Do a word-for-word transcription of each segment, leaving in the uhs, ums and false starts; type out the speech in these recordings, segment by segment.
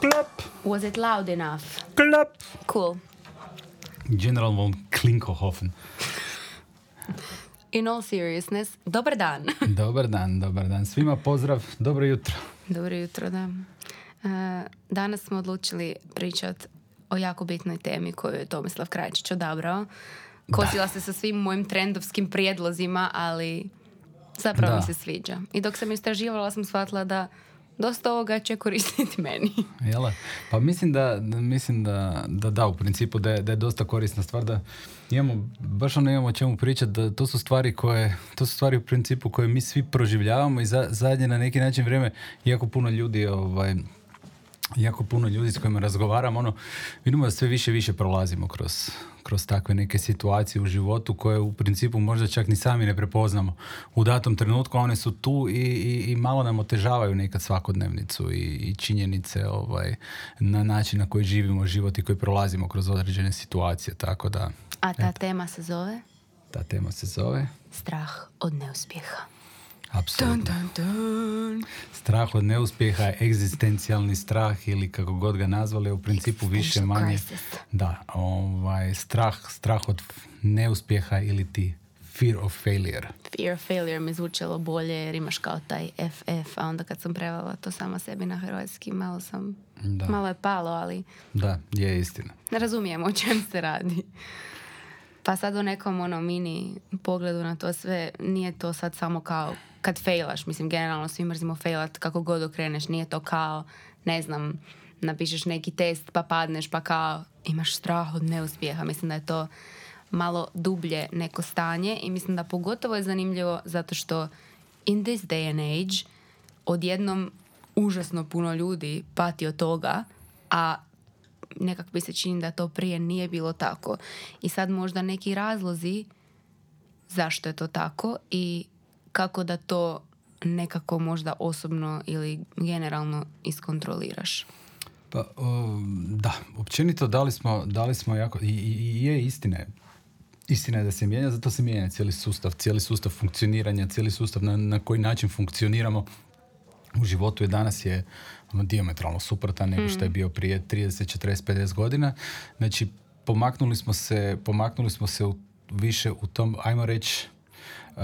Clap. Was it loud enough? Clap. Cool. General von Klinkerhoffen. In all seriousness, dobar dan. Dobar dan, dobar dan. Svima pozdrav, dobro jutro. Dobro jutro, da. Uh, danas smo odlučili pričati o jako bitnoj temi koju je Tomislav Krajčić odabrao. Kosila se sa svim mojim trendovskim prijedlozima, ali zapravo da. Mi se sviđa. I dok sam istraživala sam shvatila da dosta ovoga će koristiti meni. Jela? Pa mislim da, mislim da, da, da u principu da je, da je dosta korisna stvar da imamo, baš ono imamo o čemu pričati, da to su stvari koje, to su stvari u principu koje mi svi proživljavamo i za, zadnje na neki način vrijeme jako puno ljudi ovaj, jako puno ljudi s kojima razgovaram, ono, vidimo da sve više i više prolazimo kroz, kroz takve neke situacije u životu koje u principu možda čak ni sami ne prepoznamo u datom trenutku, a one su tu i, i, i malo nam otežavaju nekad svakodnevnicu i, i činjenice ovaj, na način na koji živimo život i koji prolazimo kroz određene situacije, tako da... A ta eto. tema se zove? Ta tema se zove? Strah od neuspjeha. Apsolutno. Dun, dun, dun. Strah od neuspjeha je egzistencijalni strah ili kako god ga nazvali, u principu više manje. Da, ovaj, strah, strah od neuspjeha ili ti fear of failure. Fear of failure mi zvučilo bolje jer imaš kao taj F F, a onda kad sam prevela to sama sebi na hrvatski, malo sam, da. malo je palo, ali... Da, je istina. Ne razumijemo o čem se radi. Pa sad u nekom ono mini pogledu na to sve, nije to sad samo kao kad failaš, mislim generalno svi mrzimo failat kako god okreneš, nije to kao, ne znam, napišeš neki test pa padneš pa kao imaš strah od neuspjeha, mislim da je to malo dublje neko stanje i mislim da pogotovo je zanimljivo zato što in this day and age odjednom užasno puno ljudi pati od toga, a nekako bi se čini da to prije nije bilo tako. I sad možda neki razlozi zašto je to tako i kako da to nekako možda osobno ili generalno iskontroliraš. Pa, o, da, općenito dali smo, dali smo jako... I, i je istina je. Istina je da se mijenja, zato se mijenja cijeli sustav, cijeli sustav funkcioniranja, cijeli sustav na, na koji način funkcioniramo u životu je danas je diametralno suprotan nego što je bio prije trideset, četrdeset, pedeset godina. Znači, pomaknuli smo se, pomaknuli smo se u, više u tom, ajmo reći, uh,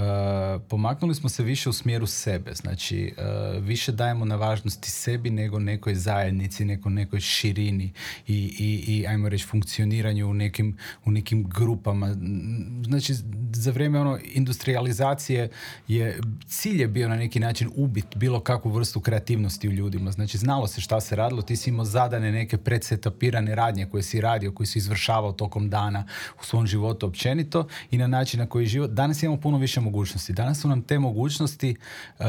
pomaknuli smo se više u smjeru sebe. Znači, uh, više dajemo na važnosti sebi nego nekoj zajednici, neko, nekoj širini i, i, i ajmo reći, funkcioniranju u nekim, u nekim grupama. Znači, za vrijeme ono, industrijalizacije je, cilj je bio na neki način ubiti bilo kakvu vrstu kreativnosti u ljudima. Znači, znalo se šta se radilo, ti si imao zadane neke predsetapirane radnje koje si radio, koje si izvršavao tokom dana u svom životu općenito i na način na koji život. Danas imamo puno više mogućnosti. Danas su nam te mogućnosti uh,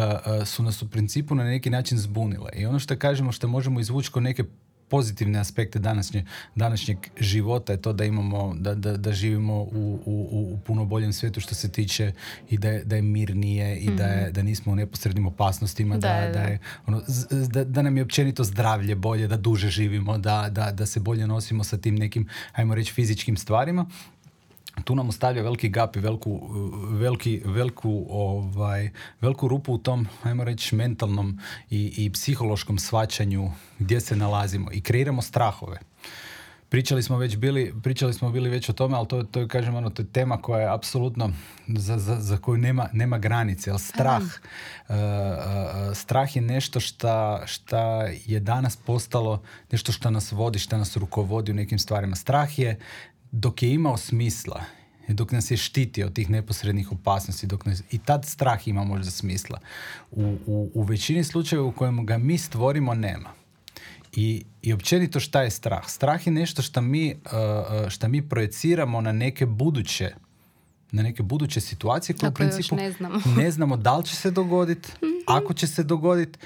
su nas u principu na neki način zbunile. I ono što kažemo što možemo izvući kao neke pozitivne aspekte današnje, današnjeg života je to da imamo, da, da, da živimo u, u, u puno boljem svijetu što se tiče i da je, da je mirnije i mm-hmm. da, je, da nismo u neposrednim opasnostima, da, da, da, je, ono, da, da nam je općenito zdravlje bolje, da duže živimo, da, da, da se bolje nosimo sa tim nekim, ajmo reći, fizičkim stvarima. Tu nam ostavlja veliki gap i veliku, veliki, veliku, ovaj, veliku rupu u tom, ajmo reći, mentalnom i, i psihološkom shvaćanju gdje se nalazimo i kreiramo strahove. Pričali smo već bili, pričali smo bili već o tome, ali to, to, kažem, ono, to je tema koja je apsolutno za, za, za koju nema, nema granice. Jel strah, uh, uh, strah je nešto šta, šta je danas postalo, nešto što nas vodi, što nas rukovodi u nekim stvarima. Strah je dok je imao smisla, dok nas je štitio od tih neposrednih opasnosti, dok nas, i tad strah ima možda smisla. U, u, u većini slučajeva u kojem ga mi stvorimo nema. I, i općenito šta je strah? Strah je nešto šta mi, šta mi projeciramo na neke buduće, na neke buduće situacije koje u principu ne znamo. ne znamo da li će se dogoditi, mm-hmm. ako će se dogoditi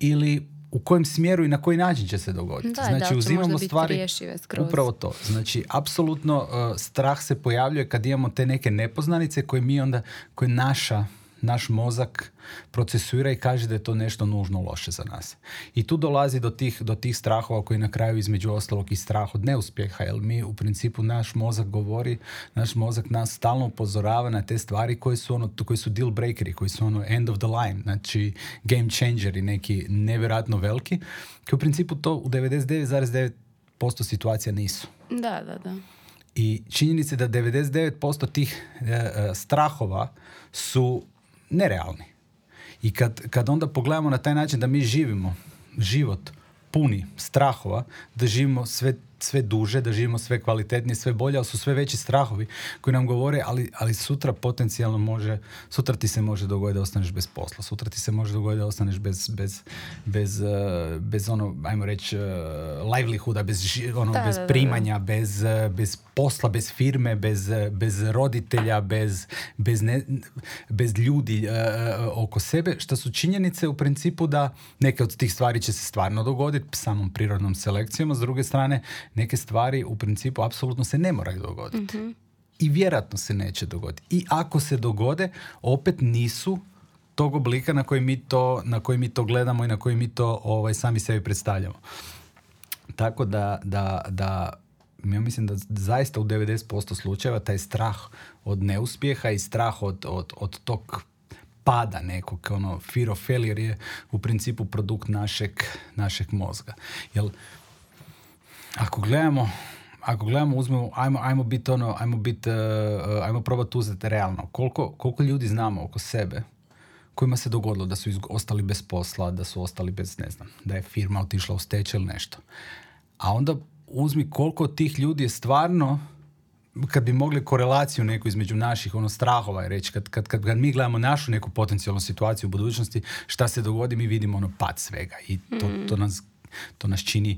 ili u kojem smjeru i na koji način će se dogoditi. Da, znači, da, uzimamo stvari, upravo to. Znači, apsolutno uh, strah se pojavljuje kad imamo te neke nepoznanice koje mi onda, koje naša naš mozak procesuira i kaže da je to nešto nužno loše za nas. I tu dolazi do tih, do tih strahova koji na kraju između ostalog i strah od neuspjeha, jer mi u principu naš mozak govori, naš mozak nas stalno upozorava na te stvari koji su, ono, koji su deal breakeri, koji su ono end of the line, znači game changeri, neki nevjerojatno veliki, koji u principu to u devedeset devet zarez devet posto situacija nisu. Da, da, da. I činjenica da devedeset devet posto tih e, strahova su nerealni. I kad, kad onda pogledamo na taj način da mi živimo život puni strahova, da živimo sve, sve duže, da živimo sve kvalitetnije, sve bolje, ali su sve veći strahovi koji nam govore, ali, ali sutra potencijalno može, sutra ti se može dogoditi da ostaneš bez posla, sutra ti se može dogoditi da ostaneš bez, bez, bez, bez ono, ajmo reći, livelihooda, bez, ono, da, bez da, da, primanja, da. Bez, bez posla, bez firme, bez, bez roditelja, bez, bez, ne, bez ljudi uh, oko sebe, što su činjenice u principu da neke od tih stvari će se stvarno dogoditi samom prirodnom selekcijom, a s druge strane neke stvari u principu apsolutno se ne moraju dogoditi. Mm-hmm. I vjerojatno se neće dogoditi. I ako se dogode, opet nisu tog oblika na koji mi to, na koji mi to gledamo i na koji mi to ovaj, sami sebi predstavljamo. Tako da, da, da ja mislim da zaista u devedeset posto slučajeva taj strah od neuspjeha i strah od, od, od tog pada nekog, ono, fear of failure je u principu produkt našeg, našeg mozga. Jel, Ako gledamo, ako gledamo, uzmemo, ajmo, ajmo biti ono, ajmo biti, uh, ajmo probati uzeti realno. Koliko, koliko ljudi znamo oko sebe kojima se dogodilo da su izgo- ostali bez posla, da su ostali bez, ne znam, da je firma otišla u stečaj ili nešto. A onda uzmi koliko tih ljudi je stvarno, kad bi mogli korelaciju neku između naših ono, strahova je reći, kad, kad, kad, kad mi gledamo našu neku potencijalnu situaciju u budućnosti, šta se dogodi, mi vidimo ono pad svega i to, to nas To nas čini,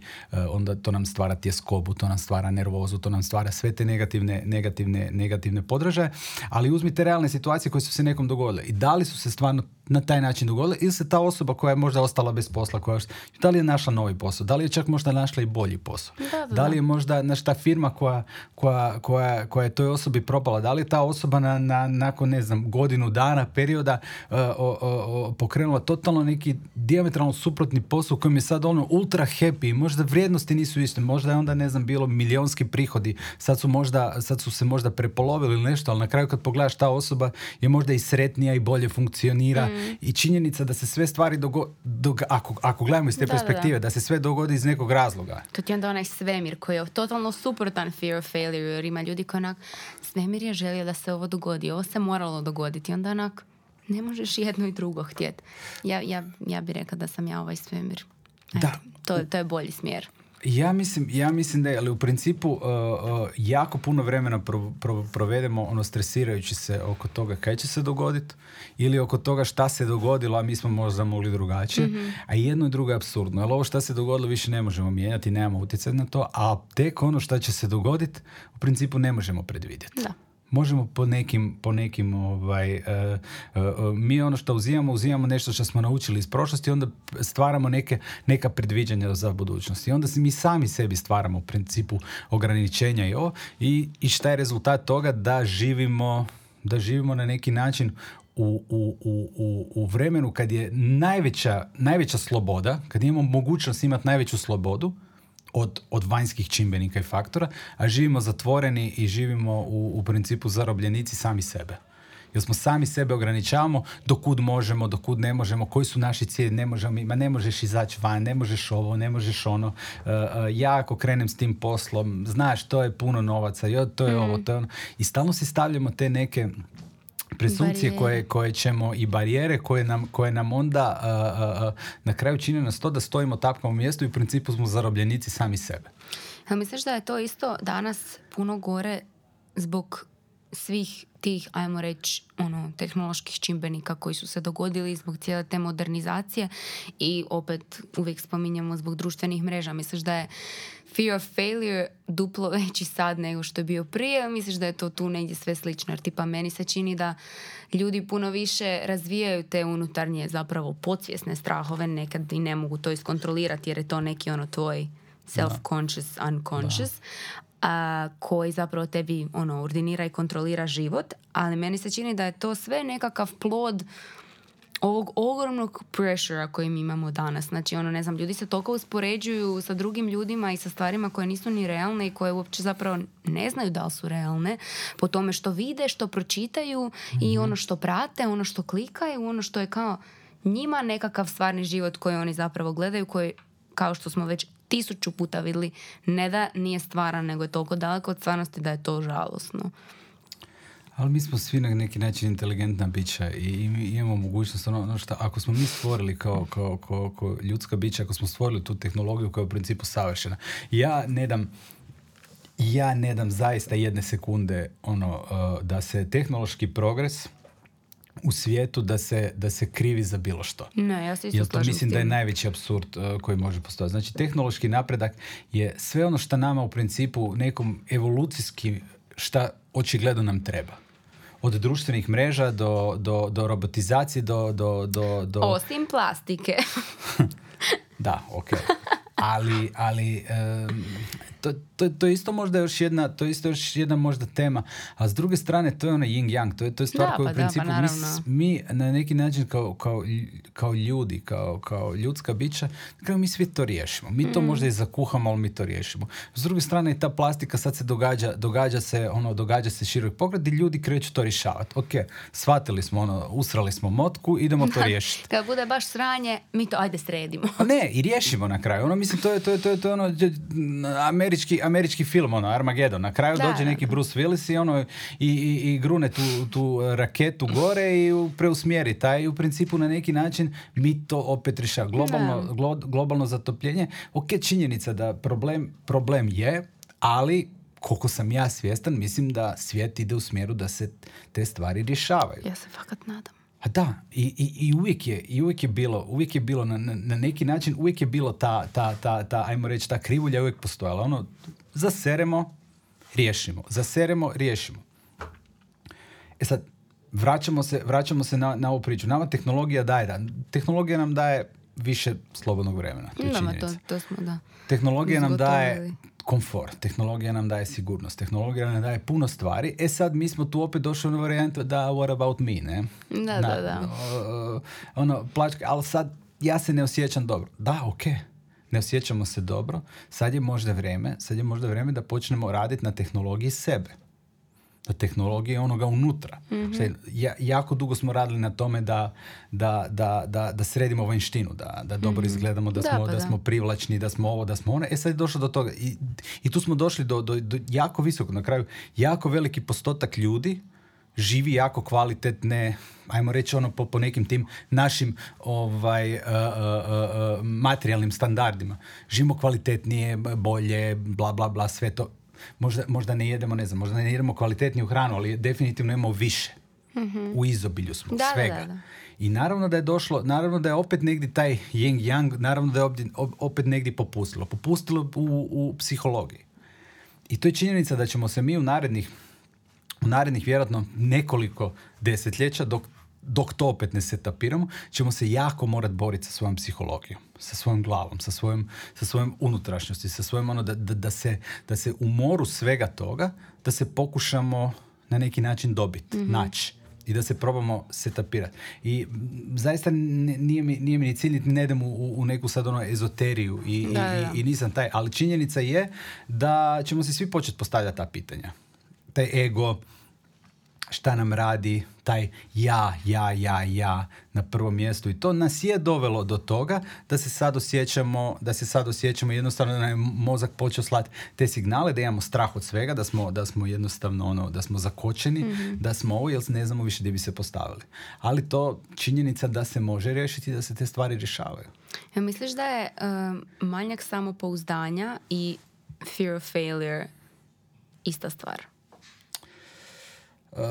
onda to nam stvara tjeskobu, to nam stvara nervozu, to nam stvara sve te negativne, negativne, negativne podražaje, ali uzmite realne situacije koje su se nekom dogodile. I da li su se stvarno na taj način dogodile ili se ta osoba koja je možda ostala bez posla, koja je, da li je našla novi posao, da li je čak možda našla i bolji posao, da, da, da li je možda naš, ta firma koja, koja, koja, koja je toj osobi propala, da li je ta osoba na, na, nakon ne znam, godinu dana, perioda uh, o, o, pokrenula totalno neki dijametralno suprotni posao u kojem je sad ono ultra happy, možda vrijednosti nisu iste, možda je onda, ne znam, bilo milijonski prihodi, sad su, možda, sad su se možda prepolovili ili nešto, ali na kraju kad pogledaš ta osoba je možda i sretnija i bolje funkcionira mm. i činjenica da se sve stvari dogodi, doga- ako, ako gledamo iz te da, perspektive, da, da. da se sve dogodi iz nekog razloga. To ti je onda onaj svemir koji je totalno suprotan fear of failure, jer ima ljudi koji onak, svemir je želio da se ovo dogodi, ovo se moralo dogoditi, onda onak, ne možeš jedno i drugo htjeti. Ja, ja, ja bih rekla da sam ja ovaj svemir. Da. To, to je bolji smjer. Ja mislim, ja mislim da je, ali u principu uh, uh, jako puno vremena pro, pro, provedemo ono stresirajući se oko toga kaj će se dogoditi ili oko toga šta se dogodilo, a mi smo možda mogli drugačije. Mm-hmm. A jedno i drugo je apsurdno. Ali ovo šta se dogodilo više ne možemo mijenjati, nemamo utjecati na to, a tek ono šta će se dogoditi u principu ne možemo predvidjeti. Da. Možemo po nekim, po nekim ovaj, uh, uh, mi ono što uzimamo, uzimamo nešto što smo naučili iz prošlosti i onda stvaramo neke, neka predviđanja za budućnost. I onda mi sami sebi stvaramo u principu ograničenja i ovo. I, i šta je rezultat toga? Da živimo, da živimo na neki način u, u, u, u vremenu kad je najveća, najveća sloboda, kad imamo mogućnost imati najveću slobodu, Od, od vanjskih čimbenika i faktora, a živimo zatvoreni i živimo u, u principu zarobljenici sami sebe. Jer smo sami sebe ograničavamo dokud možemo, dokud ne možemo, koji su naši ciljevi, ne možemo, ima, ne možeš izaći van, ne možeš ovo, ne možeš ono. Uh, uh, ja ako krenem s tim poslom, znaš, to je puno novaca, jo, to je mm. ovo, to je ono. I stalno si stavljamo te neke presumpcije koje, koje ćemo i barijere koje nam, koje nam onda uh, uh, na kraju čine nas to da stojimo tapkamo u mjestu i u principu smo zarobljenici sami sebe. A misliš da je to isto danas puno gore zbog svih tih, ajmo reći, ono, tehnoloških čimbenika koji su se dogodili zbog cijele te modernizacije i opet uvijek spominjamo zbog društvenih mreža. Misliš da je fear of failure duplo veći sad nego što je bio prije? Misliš da je to tu negdje sve slično? Jer tipa meni se čini da ljudi puno više razvijaju te unutarnje zapravo podsvjesne strahove, nekad i ne mogu to iskontrolirati jer je to neki ono tvoj self-conscious, unconscious, da. A, koji zapravo tebi ono, ordinira i kontrolira život, ali meni se čini da je to sve nekakav plod ovog ogromnog pressura koji mi imamo danas. Znači, ono, ne znam, ljudi se toliko uspoređuju sa drugim ljudima i sa stvarima koje nisu ni realne i koje uopće zapravo ne znaju da li su realne, po tome što vide, što pročitaju, mm-hmm. i ono što prate, ono što klikaju, ono što je kao njima nekakav stvarni život koji oni zapravo gledaju, koji, kao što smo već tisuću puta vidjeli, ne da nije stvaran, nego je toliko daleko od stvarnosti da je to žalosno. Ali mi smo svi na neki način inteligentna bića i mi imamo mogućnost, ono, ono što ako smo mi stvorili kao, kao, kao, kao ljudska bića, ako smo stvorili tu tehnologiju koja je u principu savršena. Ja ne dam, ja ne dam zaista jedne sekunde ono, da se tehnološki progres u svijetu da se, da se krivi za bilo što. Ne, ja se isto slažem s tim. Jer to mislim da je najveći apsurd uh, koji može postojati. Znači, tehnološki napredak je sve ono što nama u principu nekom evolucijski šta očigledno nam treba. Od društvenih mreža do, do, do robotizacije, do, do, do, do... Osim plastike. Da, okej. Okay. Ali, ali um, to, to, to je isto možda još jedna, to je isto još jedna možda tema, a s druge strane to je ono yin-yang, to je, to je stvar da, koja pa u principu da, pa mi, mi na neki način kao, kao, kao ljudi, kao, kao ljudska bića, kao mi svi to riješimo. Mi to mm. možda i zakuhamo, ali mi to riješimo. S druge strane i ta plastika sad se događa, događa se, ono, događa se širok pogled i ljudi kreću to rješavati. Ok, shvatili smo, ono, usrali smo motku, idemo to riješiti. Kad bude baš sranje, mi to ajde sredimo. A ne, i riješimo na kraju. Ono, mi Mislim, to je, to je, to je, to je ono američki, američki film, ono, Armageddon. Na kraju da, dođe neki Bruce Willis i, ono, i, i, i grune tu, tu raketu gore i preusmjeri taj. I u principu na neki način mi to opet rješava. Globalno, glo, globalno zatopljenje. Ok, činjenica da problem, problem je, ali koliko sam ja svjestan, mislim da svijet ide u smjeru da se te stvari rješavaju. Ja se fakat nadam. A da, i, i, i, uvijek je, i uvijek je bilo, uvijek je bilo na, na, na neki način, uvijek je bilo ta, ta, ta, ta, ajmo reći, ta krivulja uvijek postojala. Ono, zaseremo, riješimo. Zaseremo, riješimo. E sad, vraćamo se, vraćamo se na, na ovu priču. Nama tehnologija daje, da. Tehnologija nam daje više slobodnog vremena. To je činjenica. To, to smo, da. Tehnologija nam daje komfort, tehnologija nam daje sigurnost, tehnologija nam daje puno stvari. E sad mi smo tu opet došli na varijantu da what about me, ne? Da, na, da, da. O, ono, plačka, ali sad ja se ne osjećam dobro. Da, okej. Okay. Ne osjećamo se dobro. Sad je možda vrijeme, sad je možda vrijeme da počnemo raditi na tehnologiji sebe. Da tehnologija je onoga unutra. Mm-hmm. Sad, ja, jako dugo smo radili na tome da, da, da, da, da sredimo vanjštinu, da, da dobro mm-hmm. izgledamo, da, da, smo, pa da smo privlačni, da smo ovo, da smo ono. E sad je došlo do toga. I, i tu smo došli do, do, do jako visoko. Na kraju, jako veliki postotak ljudi živi jako kvalitetne, ajmo reći ono po, po nekim tim našim ovaj, uh, uh, uh, materijalnim standardima. Živimo kvalitetnije, bolje, bla, bla, bla, sve to. Možda, možda ne jedemo, ne znam, možda ne jedemo kvalitetniju hranu, ali definitivno imamo više. Mm-hmm. U izobilju smo da, svega. Da, da, da. I naravno da je došlo, naravno da je opet negdje taj yin yang, naravno da je opet, opet negdje popustilo. Popustilo u, u psihologiji. I to je činjenica da ćemo se mi u narednih, u narednih vjerojatno nekoliko desetljeća, dok, dok to opet ne setapiramo, ćemo se jako morati boriti sa svojom psihologijom, sa svojom glavom, sa svojom, sa svojom unutrašnjosti, sa svojom ono da, da, da, se, da se u moru svega toga, da se pokušamo na neki način dobiti, mm-hmm. naći i da se probamo setapirati. I zaista nije mi, nije mi ni cilj, ne idem u, u neku sad ono ezoteriju i, da, i, da. I, i nisam taj, ali činjenica je da ćemo se svi početi postavljati ta pitanja. Taj ego, šta nam radi, taj ja, ja, ja, ja na prvom mjestu. I to nas je dovelo do toga da se sad osjećamo, da se sad osjećamo jednostavno da nam je mozak počeo slati te signale, da imamo strah od svega, da smo, da smo jednostavno ono, da smo zakočeni, mm-hmm. da smo ovo, jer ne znamo više gdje bi se postavili. Ali to činjenica da se može riješiti, da se te stvari rješavaju. Ja, misliš da je um, manjak samopouzdanja i fear of failure ista stvar? Uh, uh,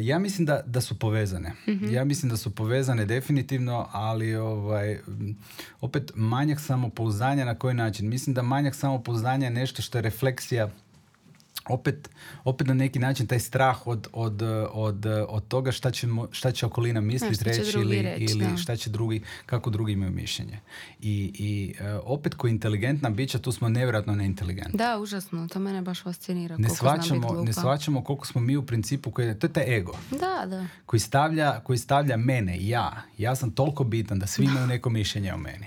ja mislim da, da su povezane. Mm-hmm. Ja mislim da su povezane definitivno, ali ovaj, opet manjak samopouzdanja na koji način? Mislim da manjak samopouzdanja je nešto što je refleksija opet, opet na neki način taj strah od, od, od, od toga šta će, šta će okolina misliti, ja, reći ili, reći, ili šta će drugi, kako drugi imaju mišljenje. I, i opet ko inteligentna bića, tu smo nevjerojatno neinteligentni. Da, užasno, to mene baš fascinira. Ne shvaćamo, ne shvaćamo koliko smo mi u principu, koji, to je taj ego. Da, da. Koji stavlja, koji stavlja mene, ja. Ja sam toliko bitan da svi imaju neko mišljenje o meni.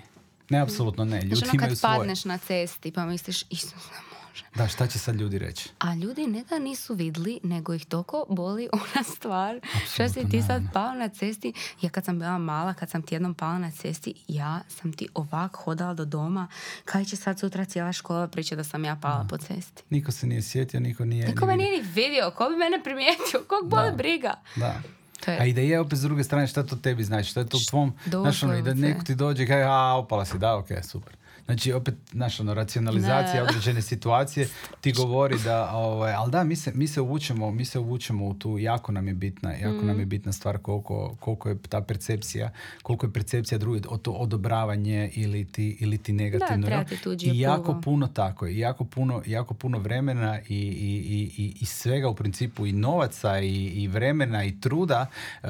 Ne, apsolutno ne. Ljudi, znači, ono, imaju svoje. Kad padneš na cesti pa misliš, Isus ne može. Da, šta će sad ljudi reći? A ljudi ne da nisu vidli, nego ih toliko boli ona stvar. Šta si ti sad pao na cesti? Ja kad sam bila mala, kad sam ti jednom pala na cesti, ja sam ti ovak hodala do doma. Kaj će sad sutra cijela škola priča da sam ja pala da. po cesti? Niko se nije sjetio, niko nije... Niko me nije ni vidio, ko bi mene primijetio, kog boli da. briga. Da. Je... A ideja je opet s druge strane, šta to tebi znači? Šta je to tvom, znaš ono, i da neko ti dođe i kaj, a, opala si, da, okej, okay, super. Znači, opet, znaš ono, racionalizacija određene situacije ti govori da, ovaj, ali da, mi se, mi se uvučemo, mi se uvučemo u tu, jako nam je bitna, jako mm. nam je bitna stvar koliko, koliko je ta percepcija, koliko je percepcija drugih, to odobravanje ili ti, ili ti negativno. Da, I jako puno, puno tako, i jako puno, jako puno vremena i, i, i, i svega u principu i novaca i, i vremena i truda uh, uh,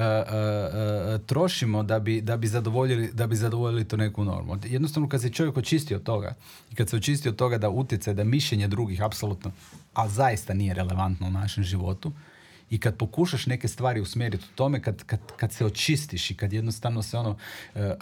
uh, trošimo da bi, da bi zadovoljili, da bi zadovoljili tu neku normu. Jednostavno, kad se čovjek očisti od toga. I kad se očisti od toga da utjecaj, da mišljenje drugih apsolutno, a zaista nije relevantno u našem životu, i kad pokušaš neke stvari usmjeriti u tome, kad, kad, kad se očistiš i kad jednostavno se ono, uh, uh,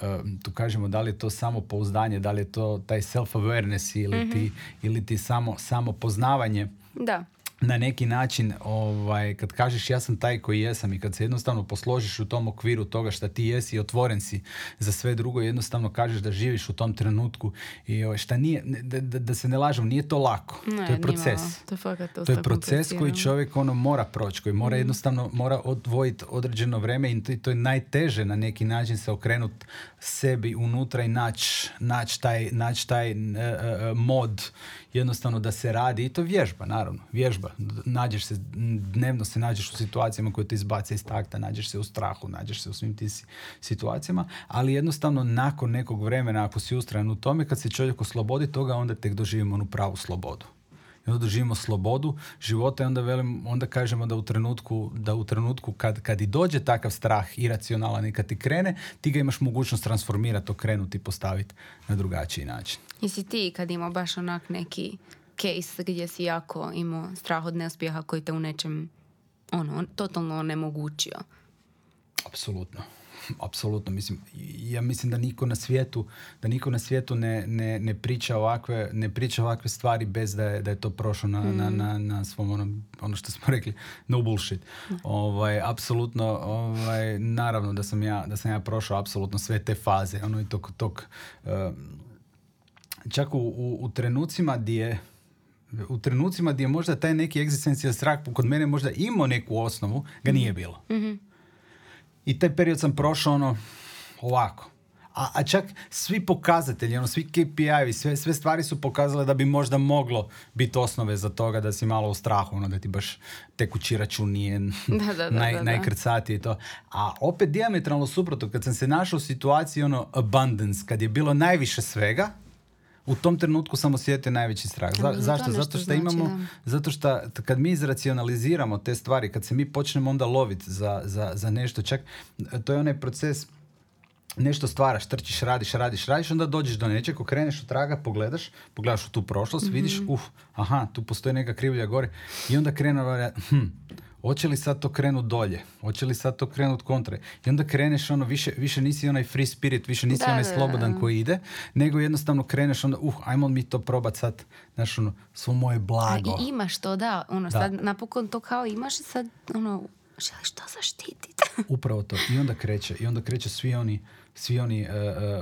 tu kažemo, da li je to samopouzdanje, da li je to taj self-awareness ili, mm-hmm. ti, ili ti samo, samo poznavanje. Da. Na neki način, ovaj, kad kažeš ja sam taj koji jesam i kad se jednostavno posložiš u tom okviru toga šta ti jesi i otvoren si za sve drugo, jednostavno kažeš da živiš u tom trenutku i šta nije, da, da se ne lažem, nije to lako. Ne, to je proces. Nima, to, to je proces koji čovjek ono mora proći, koji mora mm. jednostavno mora odvojiti određeno vrijeme i to je najteže na neki način se okrenuti sebi unutra i naći nać taj, nać taj uh, uh, mod jednostavno da se radi i to vježba, naravno, vježba. Nađeš se, dnevno se nađeš u situacijama koje te izbace iz takta, nađeš se u strahu, nađeš se u svim tim situacijama, ali jednostavno nakon nekog vremena, ako si ustrajan u tome, kad se čovjek oslobodi toga, onda tek doživimo onu pravu slobodu. I onda doživimo slobodu života i onda, velim, onda kažemo da u trenutku, da u trenutku kad, kad i dođe takav strah iracionalan i kad ti krene, ti ga imaš mogućnost transformirati, okrenuti i postaviti na drugačiji način. Jesi ti kad imao baš onak neki case gdje si jako imao strah od neuspjeha koji te u nečem ono, totalno onemogućio? Apsolutno. Apsolutno. Mislim, ja mislim da niko na svijetu, da niko na svijetu ne, ne, ne, priča, ovakve, ne priča ovakve stvari bez da je, da je to prošlo na, mm. na, na, na svom onom, ono što smo rekli, no bullshit. Mm. Ovaj, apsolutno, ovaj, naravno da sam, ja, da sam ja prošao apsolutno sve te faze. Ono i tog, tog, uh, čak u, u, u trenucima gdje u trenucima gdje možda taj neki egzistencijal strah kod mene možda imao neku osnovu, ga nije bilo. Mm-hmm. I taj period sam prošao ono ovako. A, a čak svi pokazatelji, ono, svi K P I-vi, sve, sve stvari su pokazale da bi možda moglo biti osnove za toga da si malo u strahu, ono, da ti baš tekući račun nije da, da, naj, da, da. najkrcatiji i to. A opet dijametralno suprotno, kad sam se našao u situaciji ono abundance, kad je bilo najviše svega, u tom trenutku sam osjetio najveći strah. Za, zašto? Zato što imamo, znači, zato što kad mi izracionaliziramo te stvari, kad se mi počnemo onda loviti za, za, za nešto, čak to je onaj proces, nešto stvaraš, trčiš, radiš, radiš, radiš, onda dođeš do nečeg, okreneš otraga, pogledaš, pogledaš u tu prošlost, mm-hmm. vidiš, uf, aha, tu postoji neka krivulja gore i onda krenu, hm, hoće li sad to krenut dolje? Hoće li sad to krenut kontra? I onda kreneš ono, više, više nisi onaj free spirit, više nisi da, onaj slobodan da, da. koji ide, nego jednostavno kreneš onda, uh, ajmo mi to probat sad, znaš ono, svo moje blago. A i imaš to, da, ono, da. sad napokon to kao imaš i sad, ono, želiš to zaštititi. Upravo to. I onda kreće, i onda kreće svi oni, svi oni, uh,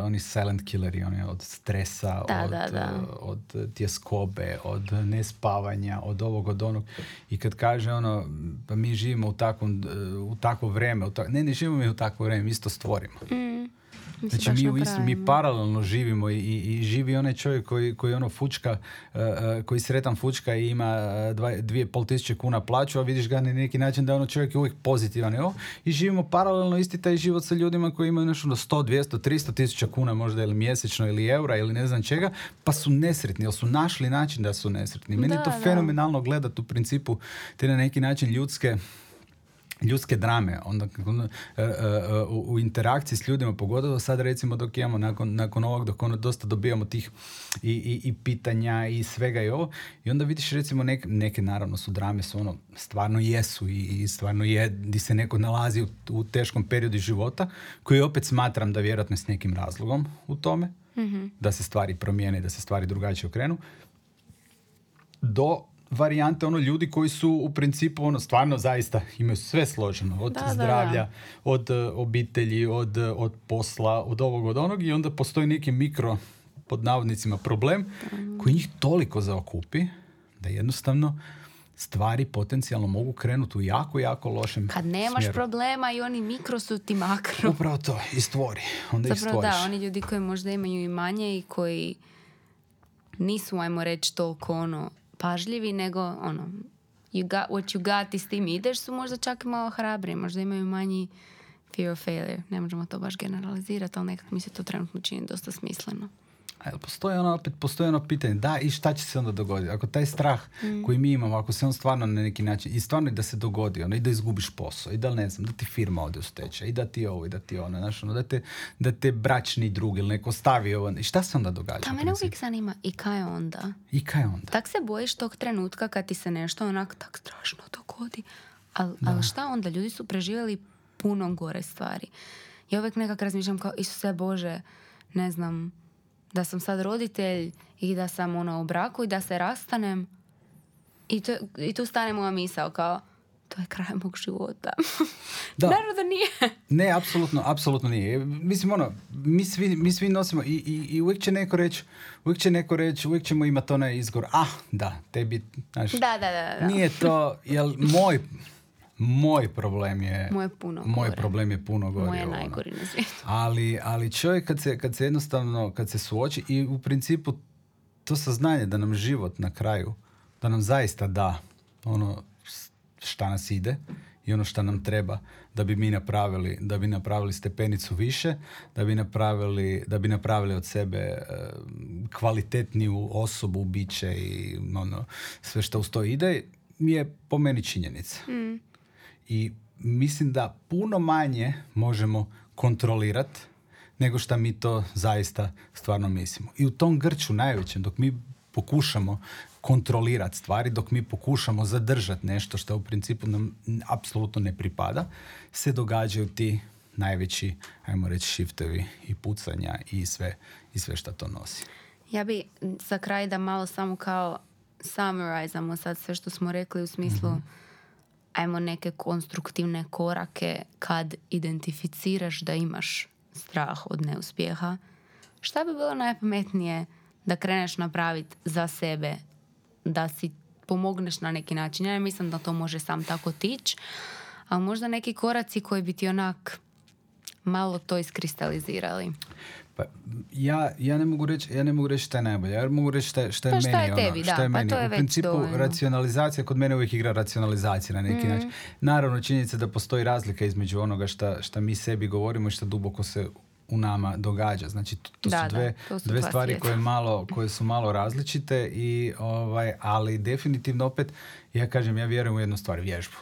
uh, oni silent killeri, oni od stresa, da, od, da, da. Uh, od tjeskobe, od nespavanja, od ovog, od onog. I kad kaže ono, pa mi živimo u takvom, uh, u takvo vrijeme, u ta... ne, ne živimo mi u takvo vrijeme, mi isto stvorimo. Mm. Znači mi uistinu, mi paralelno živimo i, i živi onaj čovjek koji, koji ono fučka, uh, koji sretan fučka i ima dva, dvije pol tisuće kuna plaću, a vidiš ga na neki način da ono čovjek je uvijek pozitivan. Evo, i živimo paralelno isti taj život sa ljudima koji imaju nešto sto, dvjesto, tristo tisuća kuna možda ili mjesečno ili eura ili ne znam čega, pa su nesretni, ali su našli način da su nesretni. Meni da, je to da. fenomenalno gledati u principu te na neki način ljudske... ljudske drame, onda uh, uh, u, u interakciji s ljudima, pogotovo sad recimo dok imamo, nakon, nakon ovog, dok ono dosta dobijamo tih i, i, i pitanja i svega i ovo, i onda vidiš recimo neke, neke naravno su drame, su ono, stvarno jesu i, i stvarno je di se neko nalazi u, u teškom periodu života, koji opet smatram da vjerojatno je s nekim razlogom u tome, mm-hmm. da se stvari promijene, da se stvari drugačije okrenu, do varijante ono ljudi koji su u principu ono stvarno zaista imaju sve složeno od da, zdravlja, da, da. od uh, obitelji, od, uh, od posla, od ovog, od onog i onda postoji neki mikro pod navodnicima problem mm. koji njih toliko zaokupi da jednostavno stvari potencijalno mogu krenuti u jako, jako lošem smjeru. Kad nemaš smjeru. problema i oni mikro su ti makro. Upravo to, i stvori. Onda Zapravo ih stvoriš. Da, oni ljudi koji možda imaju i manje i koji nisu, ajmo reći, toliko ono pažljivi, nego ono you got what you got i s tim ideš, su možda čak malo hrabri, možda imaju manji fear of failure. Ne možemo to baš generalizirati, ali nekako mi se to trenutno čini dosta smisleno. A postoji ono, opet postoji ono pitanje, da, i šta će se onda dogoditi? Ako taj strah mm. koji mi imamo, ako se on stvarno na neki način, i stvarno i da se dogodi, ono, i da izgubiš posao, i da, ne znam, da ti firma ode u stečaj, i da ti ovo, i da ti ono, znaš, ono, da te, da te bračni drug ili neko stavi ovo, i šta se onda događa? Ta mene uvijek zanima, i kaj onda? I kaj onda? Tak se bojiš tog trenutka kad ti se nešto onak tak strašno dogodi, ali al šta onda? Ljudi su preživjeli puno gore stvari. Ja uvijek nekak razmišljam kao, Isuse Bože, ne znam, da sam sad roditelj i da sam ono u braku i da se rastanem i, to, i tu stane moja misao kao to je kraj mog života. Da. Naravno da nije. Ne, apsolutno, apsolutno nije. Mislim, ono, mi svi, mi svi nosimo i, i, i uvijek će neko reći, uvijek će neko reći, uvijek ćemo imati onaj izgovor, ah, da, tebi, znaš, da, da, da, da. Nije to, jel, moj... Moj problem je moj, puno moj problem je puno gore. Moje najgori na svijetu. Ali, ali čovjek kad se, kad se jednostavno, kad se suoči i u principu to saznanje da nam život na kraju, da nam zaista da ono šta nas ide i ono šta nam treba da bi mi napravili, da bi napravili stepenicu više, da bi napravili, da bi napravili od sebe kvalitetniju osobu, biće i ono, sve što uz to ide, je po meni činjenica. Mm. I mislim da puno manje možemo kontrolirati nego što mi to zaista stvarno mislimo. I u tom grču najvećem, dok mi pokušamo kontrolirati stvari, dok mi pokušamo zadržati nešto što u principu nam apsolutno ne pripada, se događaju ti najveći, ajmo reći, shiftevi i pucanja i sve, i sve što to nosi. Ja bi za kraj da malo samo kao summarizamo sad sve što smo rekli u smislu mm-hmm. ajmo neke konstruktivne korake kad identificiraš da imaš strah od neuspjeha. Šta bi bilo najpametnije da kreneš napraviti za sebe, da si pomogneš na neki način? Ja ne mislim da to može sam tako tići, ali možda neki koraci koji bi ti onak malo to iskristalizirali. Pa, ja, ja ne mogu reći, ja ne mogu reći šta je najbolje. Ja mogu reći šta, šta je pa, meni. Šta je tebi, ono, šta je da, meni. Pa to je u principu dovoljno. Racionalizacija, kod mene uvijek igra racionalizacija na neki mm. način. Naravno, činjenica da postoji razlika između onoga šta, šta mi sebi govorimo i šta duboko se u nama događa. Znači, to, to da, su dve, da, to su dve stvari koje, malo, koje su malo različite, i, ovaj, ali definitivno opet, ja kažem, ja vjerujem u jednu stvar, vježbu.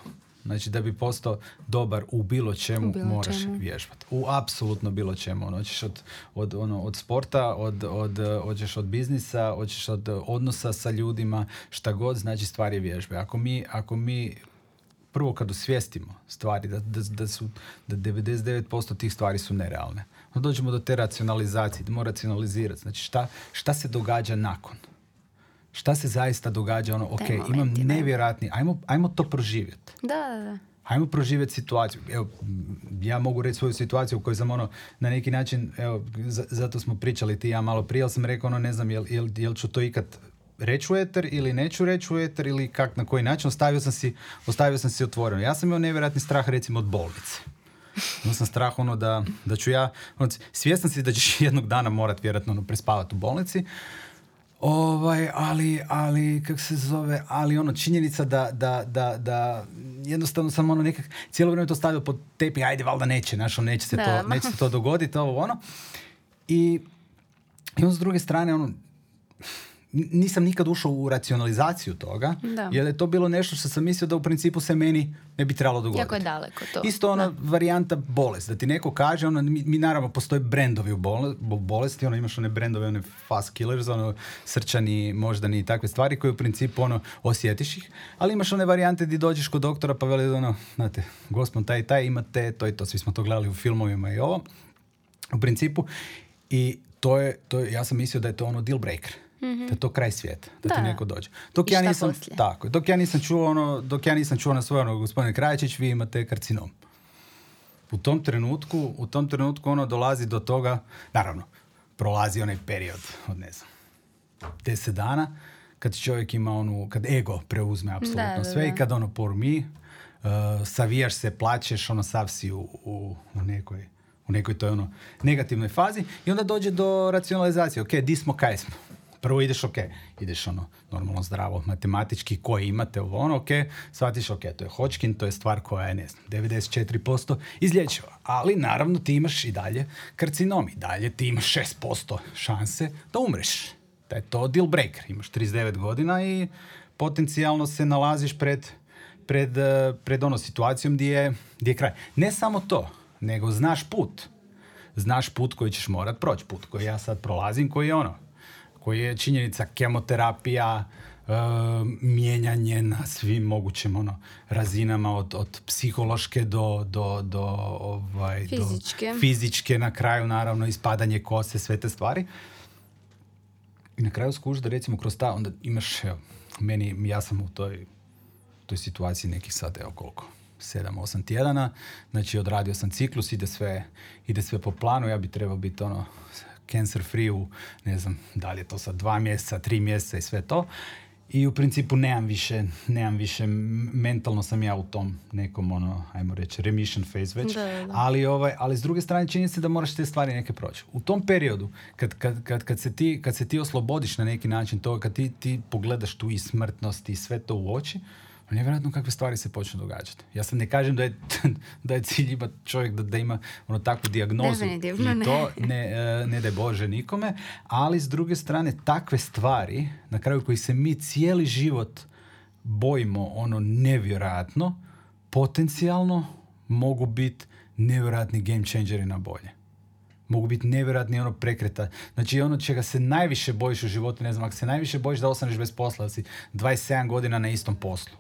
Znači, da bi postao dobar u bilo čemu, u bilo moraš čemu. vježbati. U apsolutno bilo čemu. Ono, hoćeš od, od, ono, od sporta, od, od, hoćeš od biznisa, hoćeš od odnosa sa ljudima, šta god, znači stvar je vježbe. Ako mi, ako mi prvo kad osvijestimo stvari, da, da, da su da devedeset devet posto tih stvari su nerealne, onda dođemo do te racionalizacije, idemo racionalizirati. Znači, šta, šta se događa nakon? Šta se zaista događa? Ono, ok, momenti, imam nevjerojatni, ajmo, ajmo to proživjeti. Da, da, da. Ajmo proživjeti situaciju. Evo, ja mogu reći svoju situaciju u kojoj sam ono, na neki način, evo, zato smo pričali ti ja malo prije, ali sam rekao, ono, ne znam, jel, jel, jel ću to ikad reći u eter ili neću reći u eter ili kak, na koji način, ostavio sam si, ostavio sam si otvoreno. Ja sam imao nevjerojatni strah, recimo, od bolnice. Imao sam strah ono da, da ću ja... Ono, svjestan si da ćeš jednog dana morat vjerojatno ono, prespavati u bolnici. Ovaj, ali, ali, kak se zove, ali ono, činjenica da, da, da, da jednostavno sam ono nekak, cijelo vrijeme to stavio pod tepih, ajde, valjda neće, znaš, neće se da. to, neće se to dogoditi, ovo, ono. I, i on s druge strane, ono, nisam nikad ušao u racionalizaciju toga, da. Jer je to bilo nešto što sam mislio da u principu se meni ne bi trebalo dogoditi. Jako je daleko to. Isto ona da. Varijanta bolest, da ti neko kaže, ono, mi, mi naravno postoje brendovi u bol- bolesti, ono, imaš one brendove, one fast killers, ono, srčani, moždani i takve stvari koje u principu ono, osjetiš ih, ali imaš one varijante gdje dođeš kod doktora pa veli, ono, znate, gospod taj i taj, imate to i to, svi smo to gledali u filmovima i ovo, u principu, i to je, to je, ja sam mislio da je to ono deal breaker. Mm-hmm. Da je to kraj svijeta, da, da ti neko dođe. Dok ja nisam, tako, dok ja nisam čuo ono, dok ja nisam čuo na svoje ono, gospodine Krajčić, vi imate karcinom. U tom trenutku, u tom trenutku ono dolazi do toga, naravno, prolazi onaj period od, ne znam, deset dana, kad čovjek ima onu, kad ego preuzme apsolutno da, sve da, da. I kad ono pormi, uh, savijaš se, plačeš, ono sav si u, u, u nekoj, u nekoj toj ono negativnoj fazi i onda dođe do racionalizacije, ok, di smo, kaj smo. Prvo ideš, ok, ideš ono, normalno zdravo, matematički, koje imate, ovo ono, ok, shvatiš, ok, to je Hodgkin, to je stvar koja je, ne znam, devedeset četiri posto izlječiva. Ali, naravno, ti imaš i dalje karcinom, i dalje ti imaš šest posto šanse da umreš. Da je to deal breaker. Imaš trideset devet godina i potencijalno se nalaziš pred, pred, pred ono situacijom gdje je, gdje je kraj. Ne samo to, nego znaš put. Znaš put koji ćeš morat proći, put koji ja sad prolazim, koji je ono, koji je činjenica kemoterapija, e, mijenjanje na svim mogućim ono, razinama, od, od psihološke do, do, do, ovaj, fizičke. do fizičke, na kraju naravno ispadanje kose, sve te stvari. I na kraju skužiš da recimo kroz ta, onda imaš, evo, meni, ja sam u toj, toj situaciji nekih sad, evo koliko, sedam osam tjedana, znači odradio sam ciklus, ide sve, ide sve po planu, ja bi trebao biti ono, cancer free u, ne znam, da li je to sad dva mjeseca, tri mjeseca i sve to. I u principu nemam više, nemam više, mentalno sam ja u tom nekom, ono, ajmo reći, remission phase već. Da, da. Ali, ovaj, ali s druge strane čini se da moraš te stvari neke proći. U tom periodu, kad, kad, kad, kad, se, ti, kad se ti oslobodiš na neki način toga, kad ti, ti pogledaš tu i smrtnost i sve to u oči, nevjerojatno kakve stvari se počnu događati. Ja sad ne kažem da je, da je cilj imat čovjek da, da ima ono takvu dijagnozu. Definitivno ne. I to ne, ne daj Bože nikome. Ali s druge strane, takve stvari, na kraju koji se mi cijeli život bojimo ono nevjerojatno, potencijalno mogu biti nevjerojatni game changeri na bolje. Mogu biti nevjerojatni ono prekreta. Znači ono čega se najviše bojiš u životu, ne znam, ako se najviše bojiš da ostaneš bez posla, da si dvadeset sedam godina na istom poslu.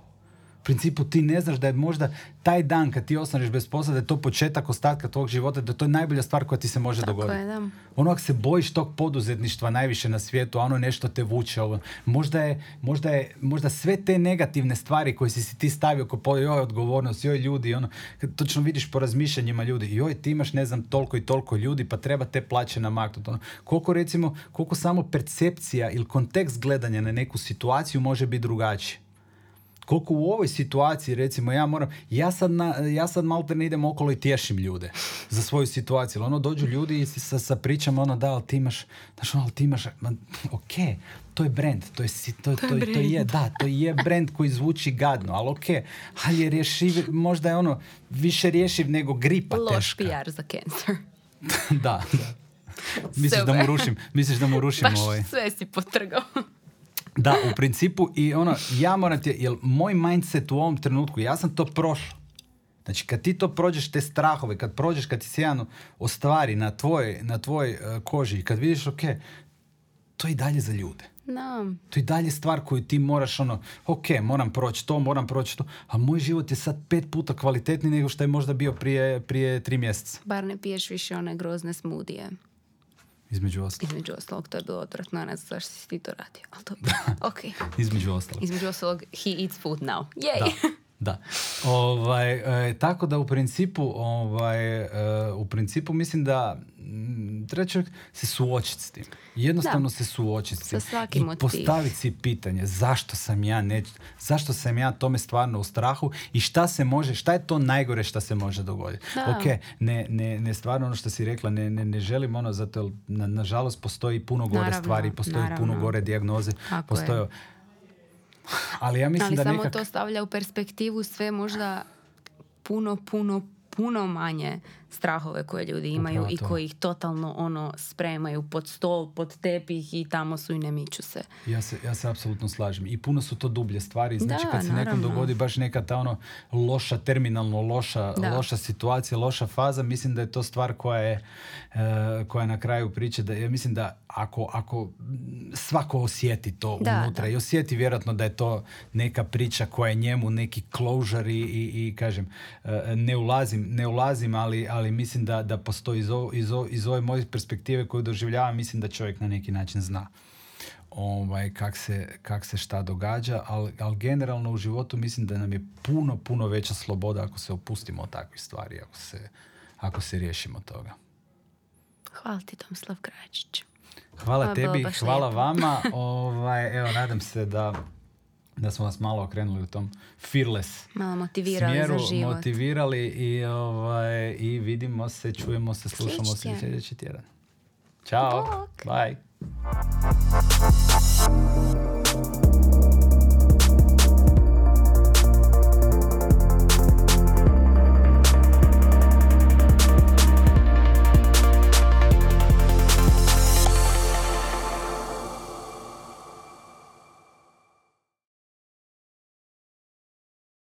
U principu ti ne znaš da je možda taj dan kad ti ostaneš bez posla, da je to početak ostatka tvojeg života, da je to najbolja stvar koja ti se može tako dogoditi. Je, da. Ono ako se bojiš tog poduzetništva najviše na svijetu, a ono nešto te vuče. Ovo. Možda, je, možda, je, možda sve te negativne stvari koje si, si ti stavio ko po joj odgovornost, joj ljudi, ono, točno vidiš po razmišljanjima ljudi, joj ti imaš ne znam toliko i toliko ljudi pa treba te plaće namaknuti. Ono. Koliko recimo, koliko samo percepcija ili kontekst gledanja na neku situaciju može biti drugačiji. Koliko u ovoj situaciji, recimo, ja moram, ja sad, na, ja sad malo te ne idem okolo i tješim ljude za svoju situaciju. Ono, dođu ljudi i sa, sa pričama, ono, da, ali ti imaš, znaš, ono, ali ti imaš, man, ok, to je brand, to je, to, to, to, je, to je, da, to je brand koji zvuči gadno, ali ok, ali je rješiv, možda je ono, više rješiv nego gripa teška. Loš P R za cancer. Da, da. Misliš da mu rušim, misliš da mu rušim baš ovaj. Baš sve si potrgao. Da, u principu i ono, ja moram ti, jer moj mindset u ovom trenutku, ja sam to prošao. Znači, kad ti to prođeš, te strahove, kad prođeš, kad ti se jedan ostvari na tvoj, na tvoj uh, koži i kad vidiš, ok, to je i dalje za ljude. No. To je i dalje stvar koju ti moraš, ono, ok, moram proći to, moram proći to, a moj život je sad pet puta kvalitetniji nego što je možda bio prije, prije tri mjeseca. Bar ne piješ više one grozne smudije. Između ostalog. Između ostalog, to je bilo odvratno, ne znam zašto si ti to radio, ali to je bilo, okej. Okay. Između ostalog. Između ostalog, he eats food now. Yay! Da, Da. Ovaj, tako da u principu, ovaj, u principu mislim da trećak se suočiti s tim. Jednostavno da. se suočiti s tim. Sa svakim od postaviti si pitanje zašto sam ja neć, zašto sam ja tome stvarno u strahu i šta se može, šta je to najgore šta se može dogoditi. Da. Ok, ne, ne, ne stvarno ono što si rekla, ne, ne, ne želim ono, zato na, nažalost postoji puno gore naravno, stvari, postoji naravno. puno gore dijagnoze. Tako postoji... je. Ali ja mislim Ali da samo nekak... to stavlja u perspektivu sve možda puno, puno, puno manje strahove koje ljudi imaju i koji ih totalno ono spremaju pod stol, pod tepih i tamo su i ne miču se. Ja se, ja se apsolutno slažem. I puno su to dublje stvari. Znači da, kad se nekom dogodi baš neka ta ono loša, terminalno loša, loša situacija, loša faza, mislim da je to stvar koja je, uh, koja je na kraju priče. Da, ja mislim da ako, ako svako osjeti to da, unutra da. i osjeti vjerojatno da je to neka priča koja je njemu neki closure i, i, i kažem, uh, ne ulazim, ne ulazim, ali ali mislim da, da postoji iz, ovo, iz, ovo, iz ove moje perspektive koju doživljavam, mislim da čovjek na neki način zna ovaj, kak se, kak se šta događa, ali al generalno u životu mislim da nam je puno, puno veća sloboda ako se opustimo od takvih stvari, ako se, ako se riješimo toga. Hvala ti, Tomislav Krajčić. Hvala Ovo tebi, hvala lijepo. vama. Ovaj, evo, nadam se da... da smo vas malo okrenuli u tom fearless malo motivirali smjeru, za život. motivirali i, ovaj, i vidimo se, čujemo se, slušamo se sljedeći tjedan. Ćao, bye.